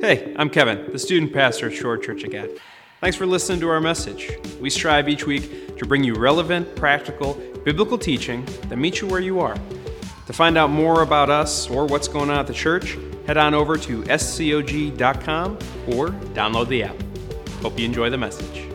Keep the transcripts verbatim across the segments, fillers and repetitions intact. Hey, I'm Kevin, the student pastor at Shore Church again. Thanks for listening to our message. We strive each week to bring you relevant, practical, biblical teaching that meets you where you are. To find out more about us or what's going on at the church, head on over to S C O G dot com or download the app. Hope you enjoy the message.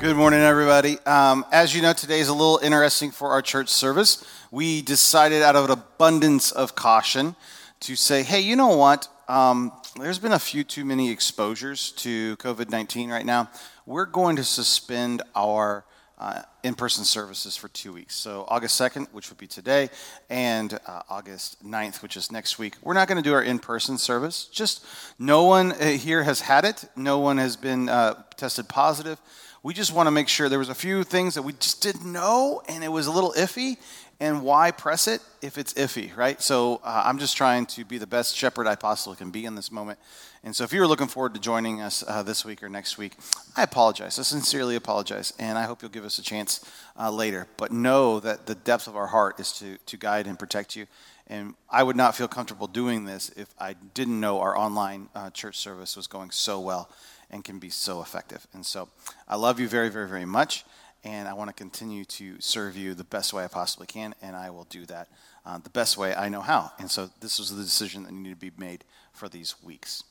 Good morning, everybody. Um, as you know, today is a little interesting for our church service. We decided out of an abundance of caution to say, hey, you know what? Um, there's been a few too many exposures to covid nineteen right now. We're going to suspend our uh, in-person services for two weeks. So August second, which would be today, and uh, August ninth, which is next week. We're not going to do our in-person service. Just no one here has had it. No one has been uh, tested positive. We just want to make sure there was a few things that we just didn't know, and it was a little iffy, and why press it if it's iffy, right? So uh, I'm just trying to be the best shepherd I possibly can be in this moment. And so if you were looking forward to joining us uh, this week or next week, I apologize. I sincerely apologize, and I hope you'll give us a chance uh, later. But know that the depth of our heart is to, to guide and protect you, and I would not feel comfortable doing this if I didn't know our online uh, church service was going so well and can be so effective. And so I love you very, very, very much, and I want to continue to serve you the best way I possibly can, and I will do that uh, the best way I know how. And so this was the decision that needed to be made for these weeks.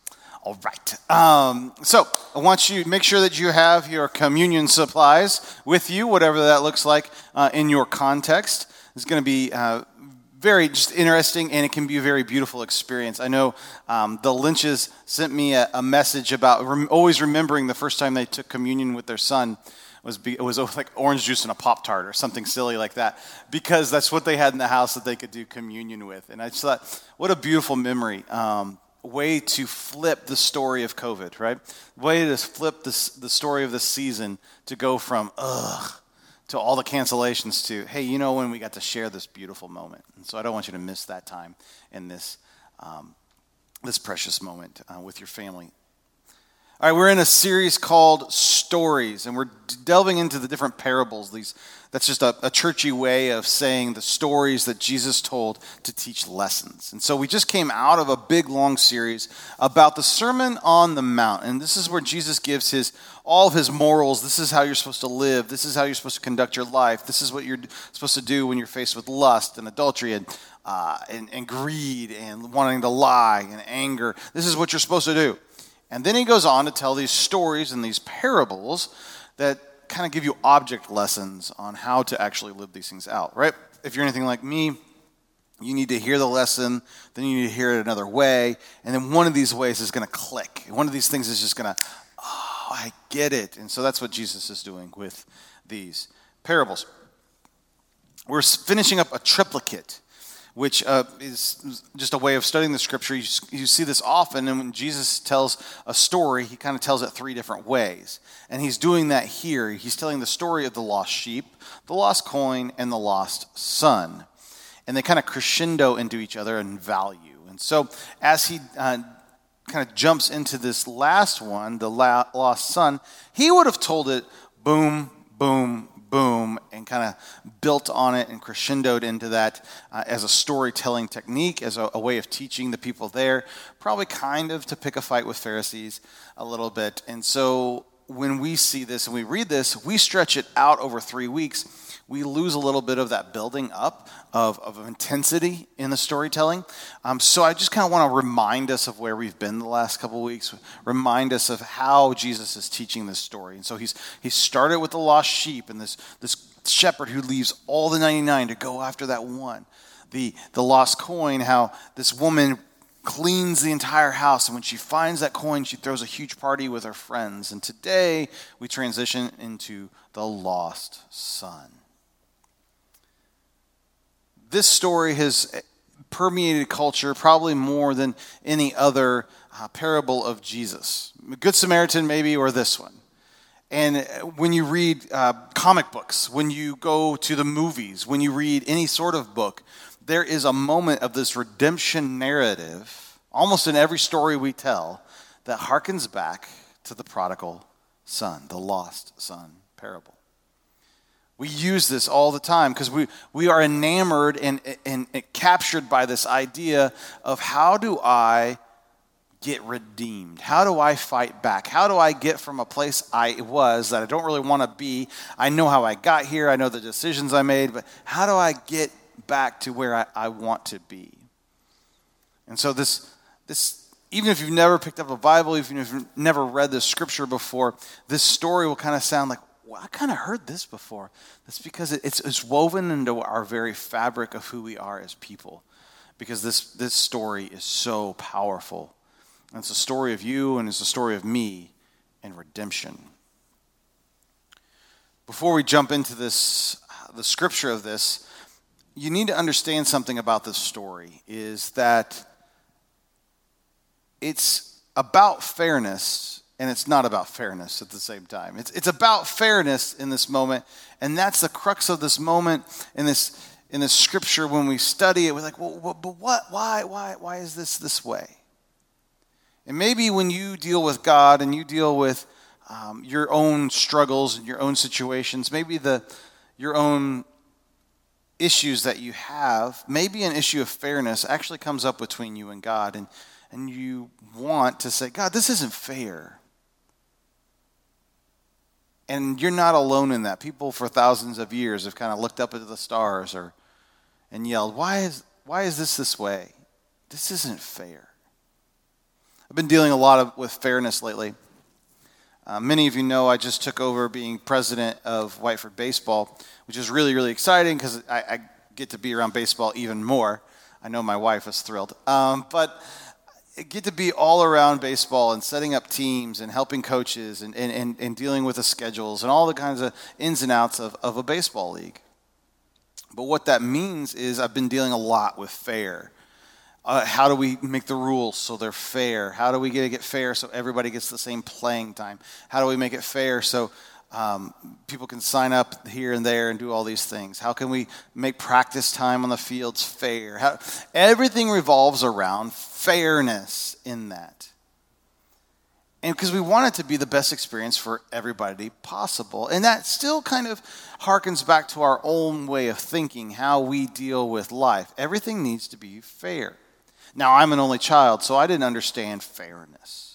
All right. Um, so I want you to make sure that you have your communion supplies with you, whatever that looks like uh, in your context. It's going to be uh, very just interesting, and it can be a very beautiful experience. I know um, the Lynches sent me a, a message about rem- always remembering the first time they took communion with their son was be- it was like orange juice and a Pop-Tart or something silly like that, because that's what they had in the house that they could do communion with. And I just thought, what a beautiful memory. Um, way to flip the story of COVID, right? Way to flip this, the story of the season to go from, ugh, to all the cancellations to, hey, you know when we got to share this beautiful moment. And so I don't want you to miss that time in this um, this precious moment uh, with your family. All right, we're in a series called Stories, and we're delving into the different parables. These That's just a, a churchy way of saying the stories that Jesus told to teach lessons. And so we just came out of a big, long series about the Sermon on the Mount, and this is where Jesus gives his all of his morals. This is how you're supposed to live. This is how you're supposed to conduct your life. This is what you're supposed to do when you're faced with lust and adultery and, uh, and, and greed and wanting to lie and anger. This is what you're supposed to do. And then he goes on to tell these stories and these parables that kind of give you object lessons on how to actually live these things out, right? If you're anything like me, you need to hear the lesson, then you need to hear it another way, and then one of these ways is going to click. One of these things is just going to, oh, I get it. And so that's what Jesus is doing with these parables. We're finishing up a triplicate, which uh, is just a way of studying the scripture. You, you see this often, and when Jesus tells a story, he kind of tells it three different ways. And he's doing that here. He's telling the story of the lost sheep, the lost coin, and the lost son. And they kind of crescendo into each other in value. And so as he uh, kind of jumps into this last one, the la- lost son, he would have told it boom, boom, boom, and kind of built on it and crescendoed into that uh, as a storytelling technique, as a, a way of teaching the people there, probably kind of to pick a fight with Pharisees a little bit. And so when we see this and we read this, we stretch it out over three weeks. We lose a little bit of that building up of, of intensity in the storytelling. Um, so I just kind of want to remind us of where we've been the last couple of weeks, remind us of how Jesus is teaching this story. And so he's he started with the lost sheep and this, this shepherd who leaves all the ninety-nine to go after that one. The, the lost coin, how this woman cleans the entire house, and when she finds that coin, she throws a huge party with her friends. And today, we transition into the lost son. This story has permeated culture probably more than any other uh, parable of Jesus. Good Samaritan, maybe, or this one. And when you read uh, comic books, when you go to the movies, when you read any sort of book, there is a moment of this redemption narrative, almost in every story we tell, that harkens back to the prodigal son, the lost son parable. We use this all the time because we, we are enamored and, and, and captured by this idea of how do I get redeemed? How do I fight back? How do I get from a place I was that I don't really want to be? I know how I got here. I know the decisions I made, but how do I get back to where I, I want to be? And so this, this even if you've never picked up a Bible, even if you've never read this scripture before, this story will kind of sound like, I kind of heard this before. That's because it's, it's woven into our very fabric of who we are as people, because this, this story is so powerful. And it's a story of you, and it's a story of me and redemption. Before we jump into this, the scripture of this, you need to understand something about this story, is that it's about fairness, and it's not about fairness at the same time. It's it's about fairness in this moment, and that's the crux of this moment in this in this scripture. When we study it, we're like, well, what, but what? Why? Why? Why is this this way? And maybe when you deal with God and you deal with um, your own struggles and your own situations, maybe the your own issues that you have, maybe an issue of fairness actually comes up between you and God, and and you want to say, God, this isn't fair. And you're not alone in that. People for thousands of years have kind of looked up into the stars or and yelled, why is why is this this way? This isn't fair. I've been dealing a lot of, with fairness lately. Uh, many of you know I just took over being president of Whiteford Baseball, which is really, really exciting because I, I get to be around baseball even more. I know my wife is thrilled. Um, but I get to be all around baseball and setting up teams and helping coaches and, and, and, and dealing with the schedules and all the kinds of ins and outs of, of a baseball league. But what that means is I've been dealing a lot with fair. Uh, how do we make the rules so they're fair? How do we get, get fair so everybody gets the same playing time? How do we make it fair so um, people can sign up here and there and do all these things? How can we make practice time on the fields fair? How, everything revolves around fair. Fairness in that. And because we want it to be the best experience for everybody possible. And that still kind of harkens back to our own way of thinking, how we deal with life. Everything needs to be fair. Now, I'm an only child, so I didn't understand fairness.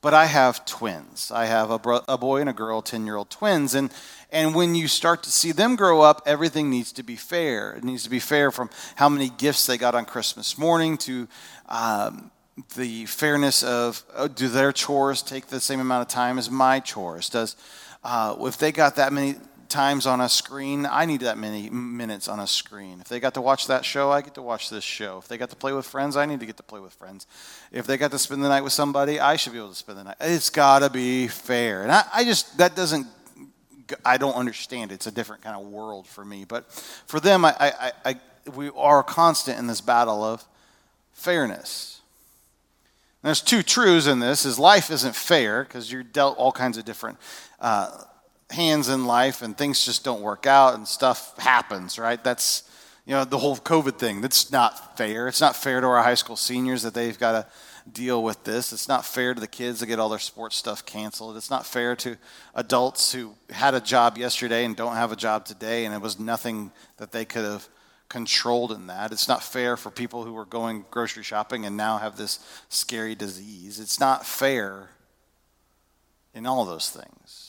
But I have twins. I have a, bro- a boy and a girl, ten-year-old twins. And And when you start to see them grow up, everything needs to be fair. It needs to be fair from how many gifts they got on Christmas morning to um, the fairness of, oh, do their chores take the same amount of time as my chores? Does uh, if they got that many times on a screen, I need that many minutes on a screen. If they got to watch that show, I get to watch this show. If they got to play with friends, I need to get to play with friends. If they got to spend the night with somebody, I should be able to spend the night. It's got to be fair. And I, I just, that doesn't, I don't understand. It's a different kind of world for me. But for them, I, I, I, we are constant in this battle of fairness. And there's two truths in this, is life isn't fair because you're dealt all kinds of different uh, hands in life and things just don't work out and stuff happens, right? That's, you know, the whole COVID thing. That's not fair. It's not fair to our high school seniors that they've got to deal with this. It's not fair to the kids that get all their sports stuff canceled. It's not fair to adults who had a job yesterday and don't have a job today, and it was nothing that they could have controlled in that. It's not fair for people who were going grocery shopping and now have this scary disease. It's not fair in all those things.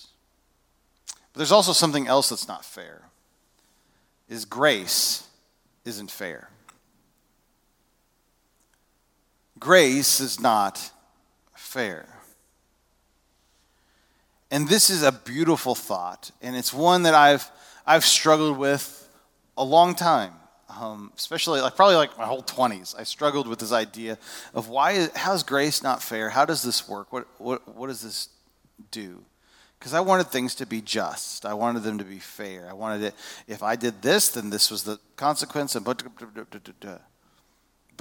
But there's also something else that's not fair, is grace isn't fair. Grace is not fair. And this is a beautiful thought, and it's one that I've I've struggled with a long time, um, especially like probably like my whole twenties. I struggled with this idea of why is, how is grace not fair? How does this work? What what what does this do? Because I wanted things to be just. I wanted them to be fair. I wanted it, if I did this, then this was the consequence. And but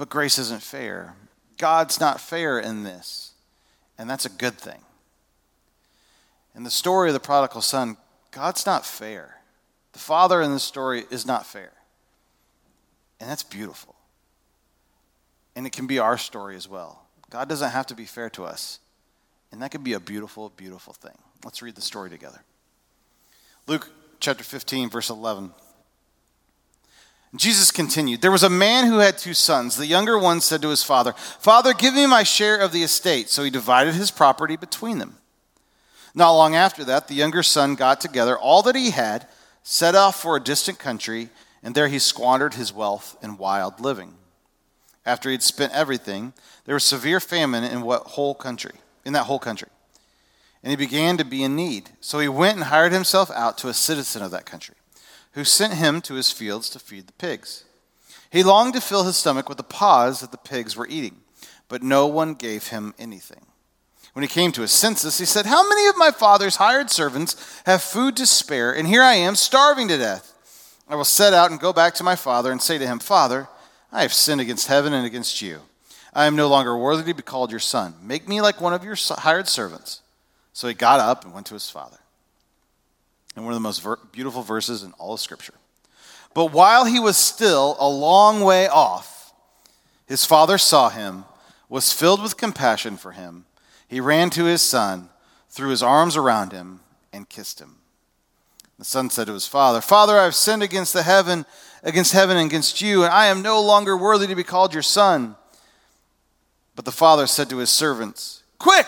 grace isn't fair. God's not fair in this, and that's a good thing. In the story of the prodigal son, God's not fair. The father in this story is not fair, and that's beautiful. And it can be our story as well. God doesn't have to be fair to us, and that can be a beautiful, beautiful thing. Let's read the story together. Luke chapter fifteen, verse eleven. Jesus continued, "There was a man who had two sons. The younger one said to his father, 'Father, give me my share of the estate.' So he divided his property between them. Not long after that, the younger son got together all that he had, set off for a distant country, and there he squandered his wealth in wild living. After he had spent everything, there was severe famine in what whole country, in that whole country. And he began to be in need. So he went and hired himself out to a citizen of that country, who sent him to his fields to feed the pigs. He longed to fill his stomach with the pods that the pigs were eating, but no one gave him anything. When he came to his senses, he said, 'How many of my father's hired servants have food to spare, and here I am starving to death? I will set out and go back to my father and say to him, Father, I have sinned against heaven and against you. I am no longer worthy to be called your son. Make me like one of your hired servants.' So he got up and went to his father." And one of the most ver- beautiful verses in all of Scripture. "But while he was still a long way off, his father saw him, was filled with compassion for him. He ran to his son, threw his arms around him, and kissed him. The son said to his father, 'Father, I have sinned against the heaven, against heaven and against you, and I am no longer worthy to be called your son.' But the father said to his servants, 'Quick!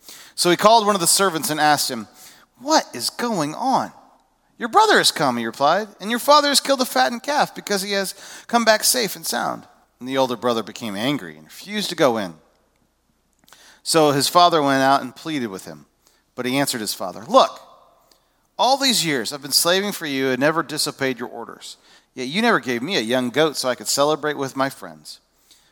So he called one of the servants and asked him, 'What is going on?' 'Your brother has come,' he replied, 'and your father has killed a fattened calf because he has come back safe and sound.' And the older brother became angry and refused to go in. So his father went out and pleaded with him. But he answered his father, 'Look, all these years I've been slaving for you and never disobeyed your orders. Yet you never gave me a young goat so I could celebrate with my friends.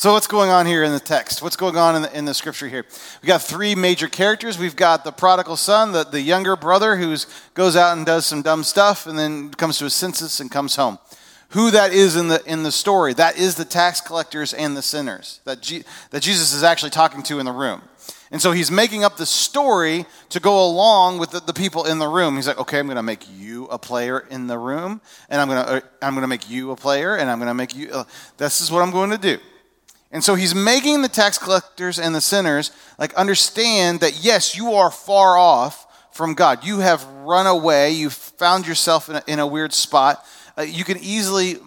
So what's going on here in the text? What's going on in the, in the scripture here? We've got three major characters. We've got the prodigal son, the, the younger brother who goes out and does some dumb stuff and then comes to his senses and comes home. Who that is in the in the story, that is the tax collectors and the sinners that, G, that Jesus is actually talking to in the room. And so he's making up the story to go along with the, the people in the room. He's like, okay, I'm going to make you a player in the room, and I'm going to uh, I'm going to make you a player, and I'm going to make you, uh, this is what I'm going to do. And so he's making the tax collectors and the sinners like understand that, yes, you are far off from God. You have run away. You've found yourself in a, in a weird spot. Uh, you can easily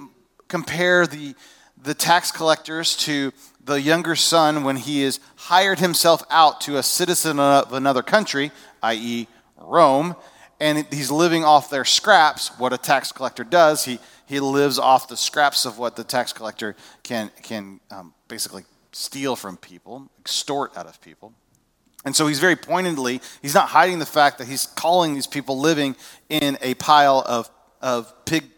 compare the, the tax collectors to the younger son when he has hired himself out to a citizen of another country, that is. Rome, and he's living off their scraps. What a tax collector does, he he lives off the scraps of what the tax collector can can um basically steal from people, extort out of people. And so he's very pointedly, he's not hiding the fact that he's calling these people living in a pile of, of pig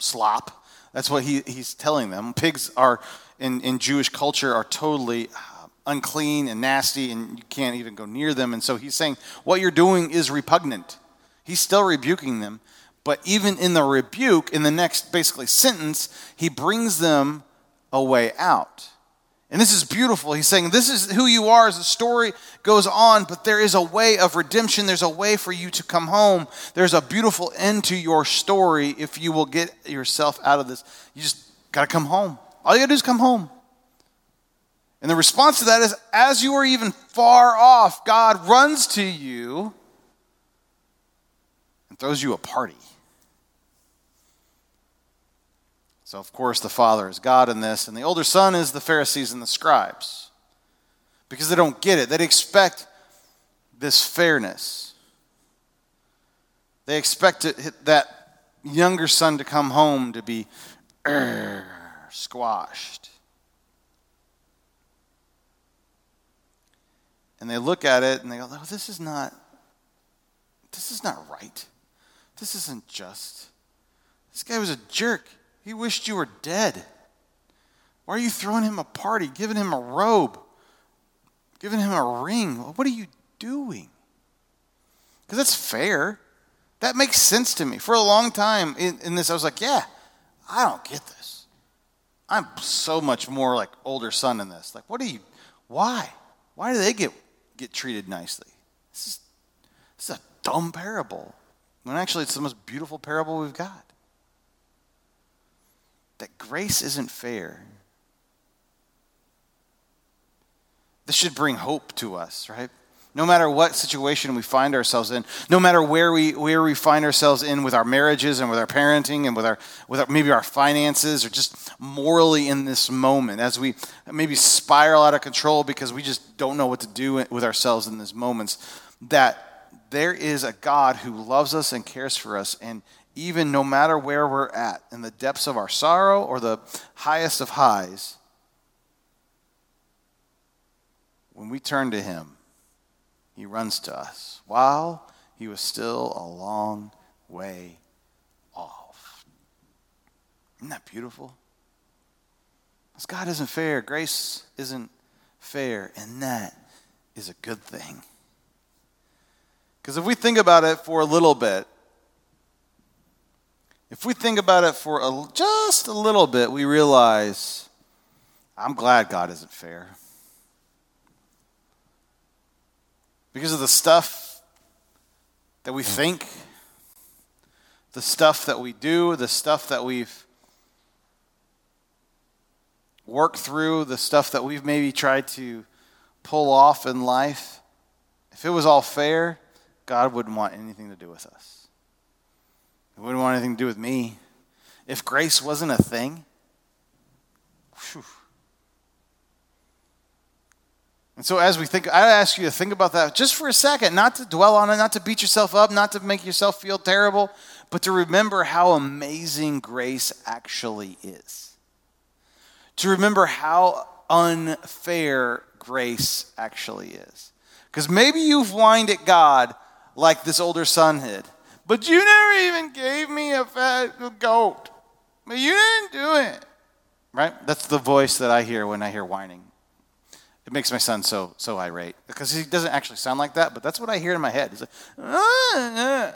slop. That's what he, he's telling them. Pigs are, in, in Jewish culture, are totally uh, unclean and nasty, and you can't even go near them. And so he's saying, what you're doing is repugnant. He's still rebuking them. But even in the rebuke, in the next basically sentence, he brings them a way out. And this is beautiful. He's saying, this is who you are as the story goes on, but there is a way of redemption. There's a way for you to come home. There's a beautiful end to your story if you will get yourself out of this. You just got to come home. All you got to do is come home. And the response to that is, as you are even far off, God runs to you and throws you a party. So, of course, the father is God in this, and the older son is the Pharisees and the scribes, because they don't get it. They expect this fairness. They expect it, that younger son to come home to be er, squashed. And they look at it and they go, oh, this is not, this is not right. This isn't just. This guy was a jerk. He wished you were dead. Why are you throwing him a party, giving him a robe, giving him a ring? What are you doing? Because that's fair. That makes sense to me. For a long time in, in this, I was like, yeah, I don't get this. I'm so much more like older son in this. Like, what are you, why? Why do they get get treated nicely? This is, this is a dumb parable. When actually it's the most beautiful parable we've got. That grace isn't fair. This should bring hope to us, right? No matter what situation we find ourselves in, no matter where we where we find ourselves in with our marriages and with our parenting and with our with our, maybe our finances or just morally in this moment, as we maybe spiral out of control because we just don't know what to do with ourselves in these moments, that there is a God who loves us and cares for us, and even no matter where we're at, in the depths of our sorrow or the highest of highs, when we turn to him, he runs to us while he was still a long way off. Isn't that beautiful? Because God isn't fair. Grace isn't fair. And that is a good thing. Because if we think about it for a little bit, if we think about it for a, just a little bit, we realize, I'm glad God isn't fair. Because of the stuff that we think, the stuff that we do, the stuff that we've worked through, the stuff that we've maybe tried to pull off in life, if it was all fair, God wouldn't want anything to do with us. He wouldn't want anything to do with me. If grace wasn't a thing, whew. And so as we think, I ask you to think about that just for a second, not to dwell on it, not to beat yourself up, not to make yourself feel terrible, but to remember how amazing grace actually is. To remember how unfair grace actually is. Because maybe you've whined at God like this older son did, but you never even gave me a fat goat. But you didn't do it. Right? That's the voice that I hear when I hear whining. It makes my son so so irate because he doesn't actually sound like that, but that's what I hear in my head. He's like, ah,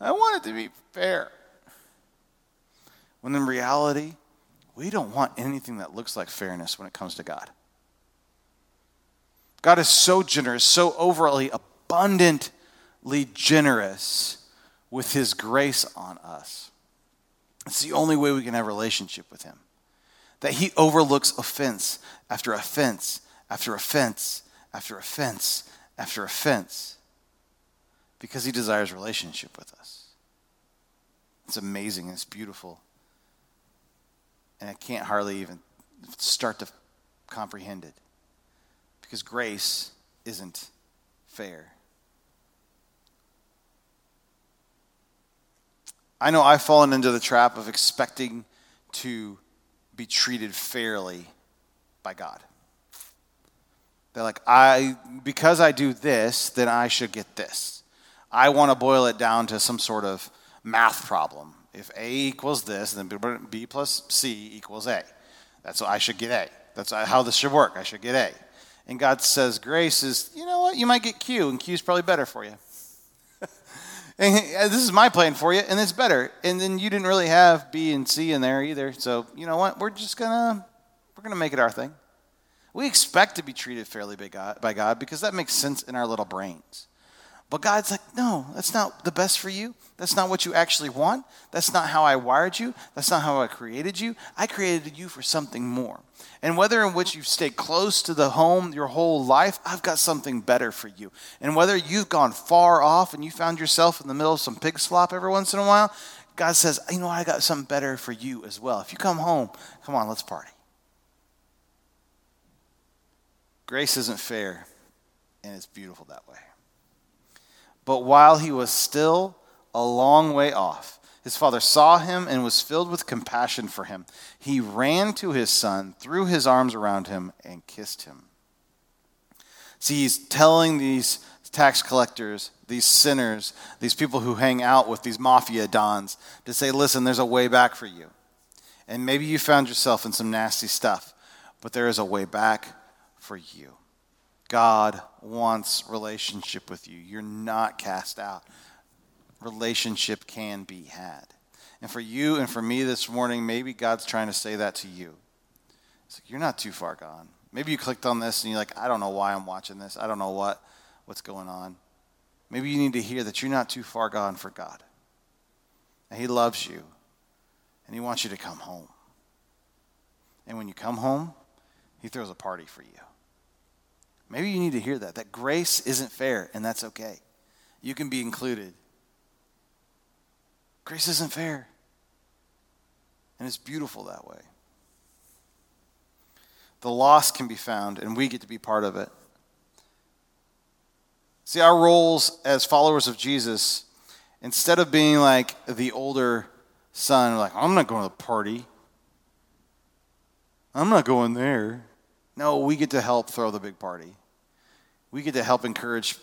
I want it to be fair. When in reality, we don't want anything that looks like fairness when it comes to God. God is so generous, so overly, abundantly generous with his grace on us. It's the only way we can have a relationship with him. That he overlooks offense after offense after offense after offense after offense because he desires relationship with us. It's amazing. It's beautiful. And I can't hardly even start to comprehend it because grace isn't fair. I know I've fallen into the trap of expecting to be treated fairly by God. They're like, I because I do this, then I should get this. I want to boil it down to some sort of math problem. If A equals this, then B plus C equals A. That's why I should get A. That's how this should work. I should get A. And God says, grace is, you know what? You might get Q, and Q is probably better for you. And this is my plan for you, and it's better. And then you didn't really have B and C in there either. So you know what? We're just gonna we're gonna make it our thing. We expect to be treated fairly by God, by God because that makes sense in our little brains. But God's like, no, that's not the best for you. That's not what you actually want. That's not how I wired you. That's not how I created you. I created you for something more. And whether in which you've stayed close to the home your whole life, I've got something better for you. And whether you've gone far off and you found yourself in the middle of some pig slop every once in a while, God says, you know what, I got something better for you as well. If you come home, come on, let's party. Grace isn't fair, and it's beautiful that way. But while he was still a long way off, His father saw him and was filled with compassion for him. He ran to his son, threw his arms around him, and kissed him. See, he's telling these tax collectors, these sinners, these people who hang out with these mafia dons to say, listen, there's a way back for you. And maybe you found yourself in some nasty stuff, but there is a way back for you. God wants relationship with you. You're not cast out. Relationship can be had. And for you and for me this morning, maybe God's trying to say that to you. It's like, you're not too far gone. Maybe you clicked on this and you're like, I don't know why I'm watching this. I don't know what, what's going on. Maybe you need to hear that you're not too far gone for God. And he loves you. And he wants you to come home. And when you come home, he throws a party for you. Maybe you need to hear that, that grace isn't fair, and that's okay. You can be included. Grace isn't fair. And it's beautiful that way. The lost can be found, and we get to be part of it. See, our roles as followers of Jesus, instead of being like the older son, like, I'm not going to the party. I'm not going there. No, we get to help throw the big party. We get to help encourage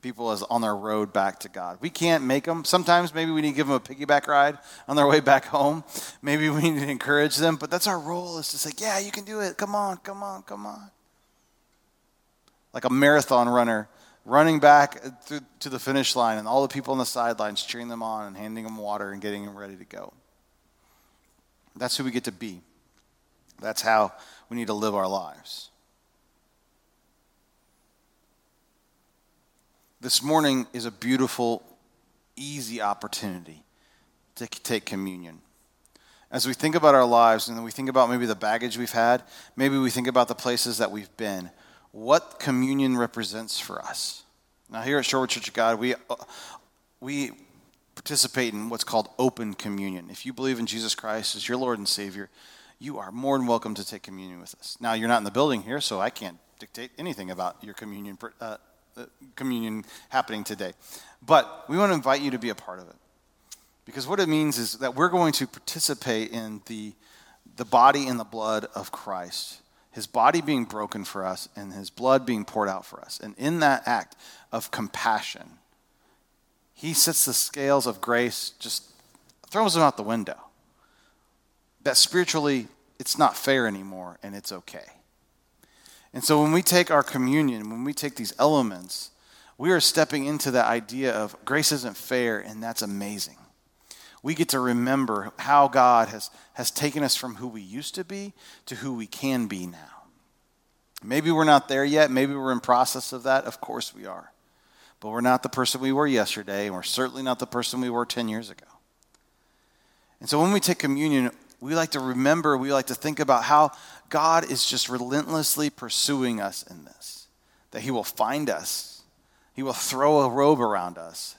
people as on their road back to God. We can't make them. Sometimes maybe we need to give them a piggyback ride on their way back home. Maybe we need to encourage them. But that's our role, is to say, yeah, you can do it. Come on, come on, come on. Like a marathon runner running back through to the finish line and all the people on the sidelines cheering them on and handing them water and getting them ready to go. That's who we get to be. That's how we need to live our lives. This morning is a beautiful, easy opportunity to take communion. As we think about our lives and we think about maybe the baggage we've had, maybe we think about the places that we've been, what communion represents for us. Now here at Shore Church of God, we, we participate in what's called open communion. If you believe in Jesus Christ as your Lord and Savior, you are more than welcome to take communion with us. Now, you're not in the building here, so I can't dictate anything about your communion uh, communion happening today. But we want to invite you to be a part of it. Because what it means is that we're going to participate in the, the body and the blood of Christ. His body being broken for us and his blood being poured out for us. And in that act of compassion, he sets the scales of grace, just throws them out the window. That spiritually, it's not fair anymore, and it's okay. And so when we take our communion, when we take these elements, we are stepping into that idea of grace isn't fair, and that's amazing. We get to remember how God has, has taken us from who we used to be to who we can be now. Maybe we're not there yet. Maybe we're in process of that. Of course we are. But we're not the person we were yesterday, and we're certainly not the person we were ten years ago. And so when we take communion, we like to remember, we like to think about how God is just relentlessly pursuing us in this. That he will find us. He will throw a robe around us.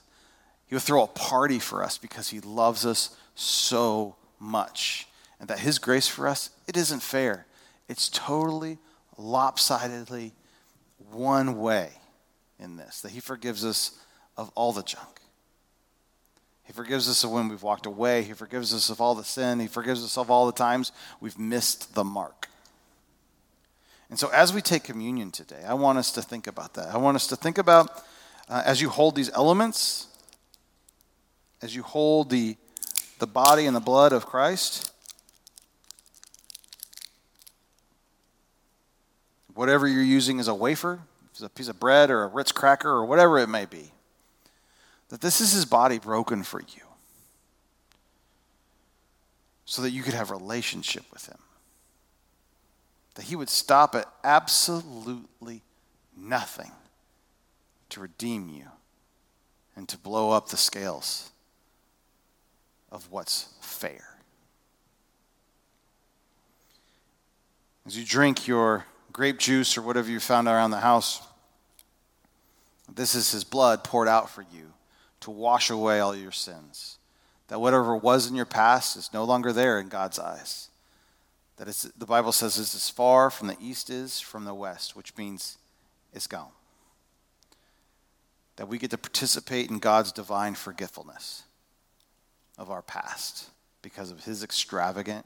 He will throw a party for us because he loves us so much. And that his grace for us, it isn't fair. It's totally, lopsidedly one way in this. That he forgives us of all the junk. He forgives us of when we've walked away. He forgives us of all the sin. He forgives us of all the times we've missed the mark. And so as we take communion today, I want us to think about that. I want us to think about, uh, as you hold these elements, as you hold the, the body and the blood of Christ, whatever you're using as a wafer, if it's a piece of bread or a Ritz cracker or whatever it may be, that this is his body broken for you so that you could have relationship with him. That he would stop at absolutely nothing to redeem you and to blow up the scales of what's fair. As you drink your grape juice or whatever you found around the house, this is his blood poured out for you to wash away all your sins. That whatever was in your past is no longer there in God's eyes. That it's, the Bible says it's as far from the east is from the west, which means it's gone. That we get to participate in God's divine forgetfulness of our past because of his extravagant,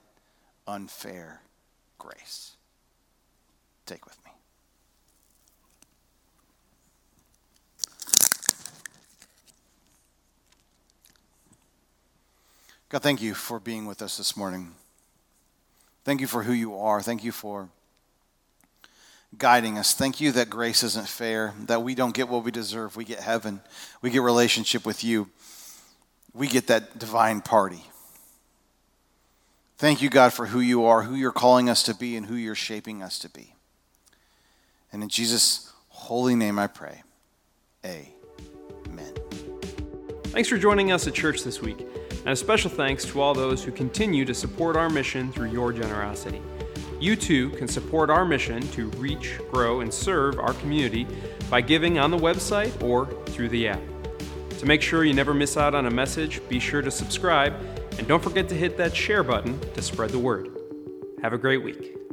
unfair grace. Take with me. God, thank you for being with us this morning. Thank you for who you are. Thank you for guiding us. Thank you that grace isn't fair, that we don't get what we deserve. We get heaven. We get relationship with you. We get that divine party. Thank you, God, for who you are, who you're calling us to be, and who you're shaping us to be. And in Jesus' holy name I pray, amen. Thanks for joining us at church this week. And a special thanks to all those who continue to support our mission through your generosity. You too can support our mission to reach, grow, and serve our community by giving on the website or through the app. To make sure you never miss out on a message, be sure to subscribe, and don't forget to hit that share button to spread the word. Have a great week.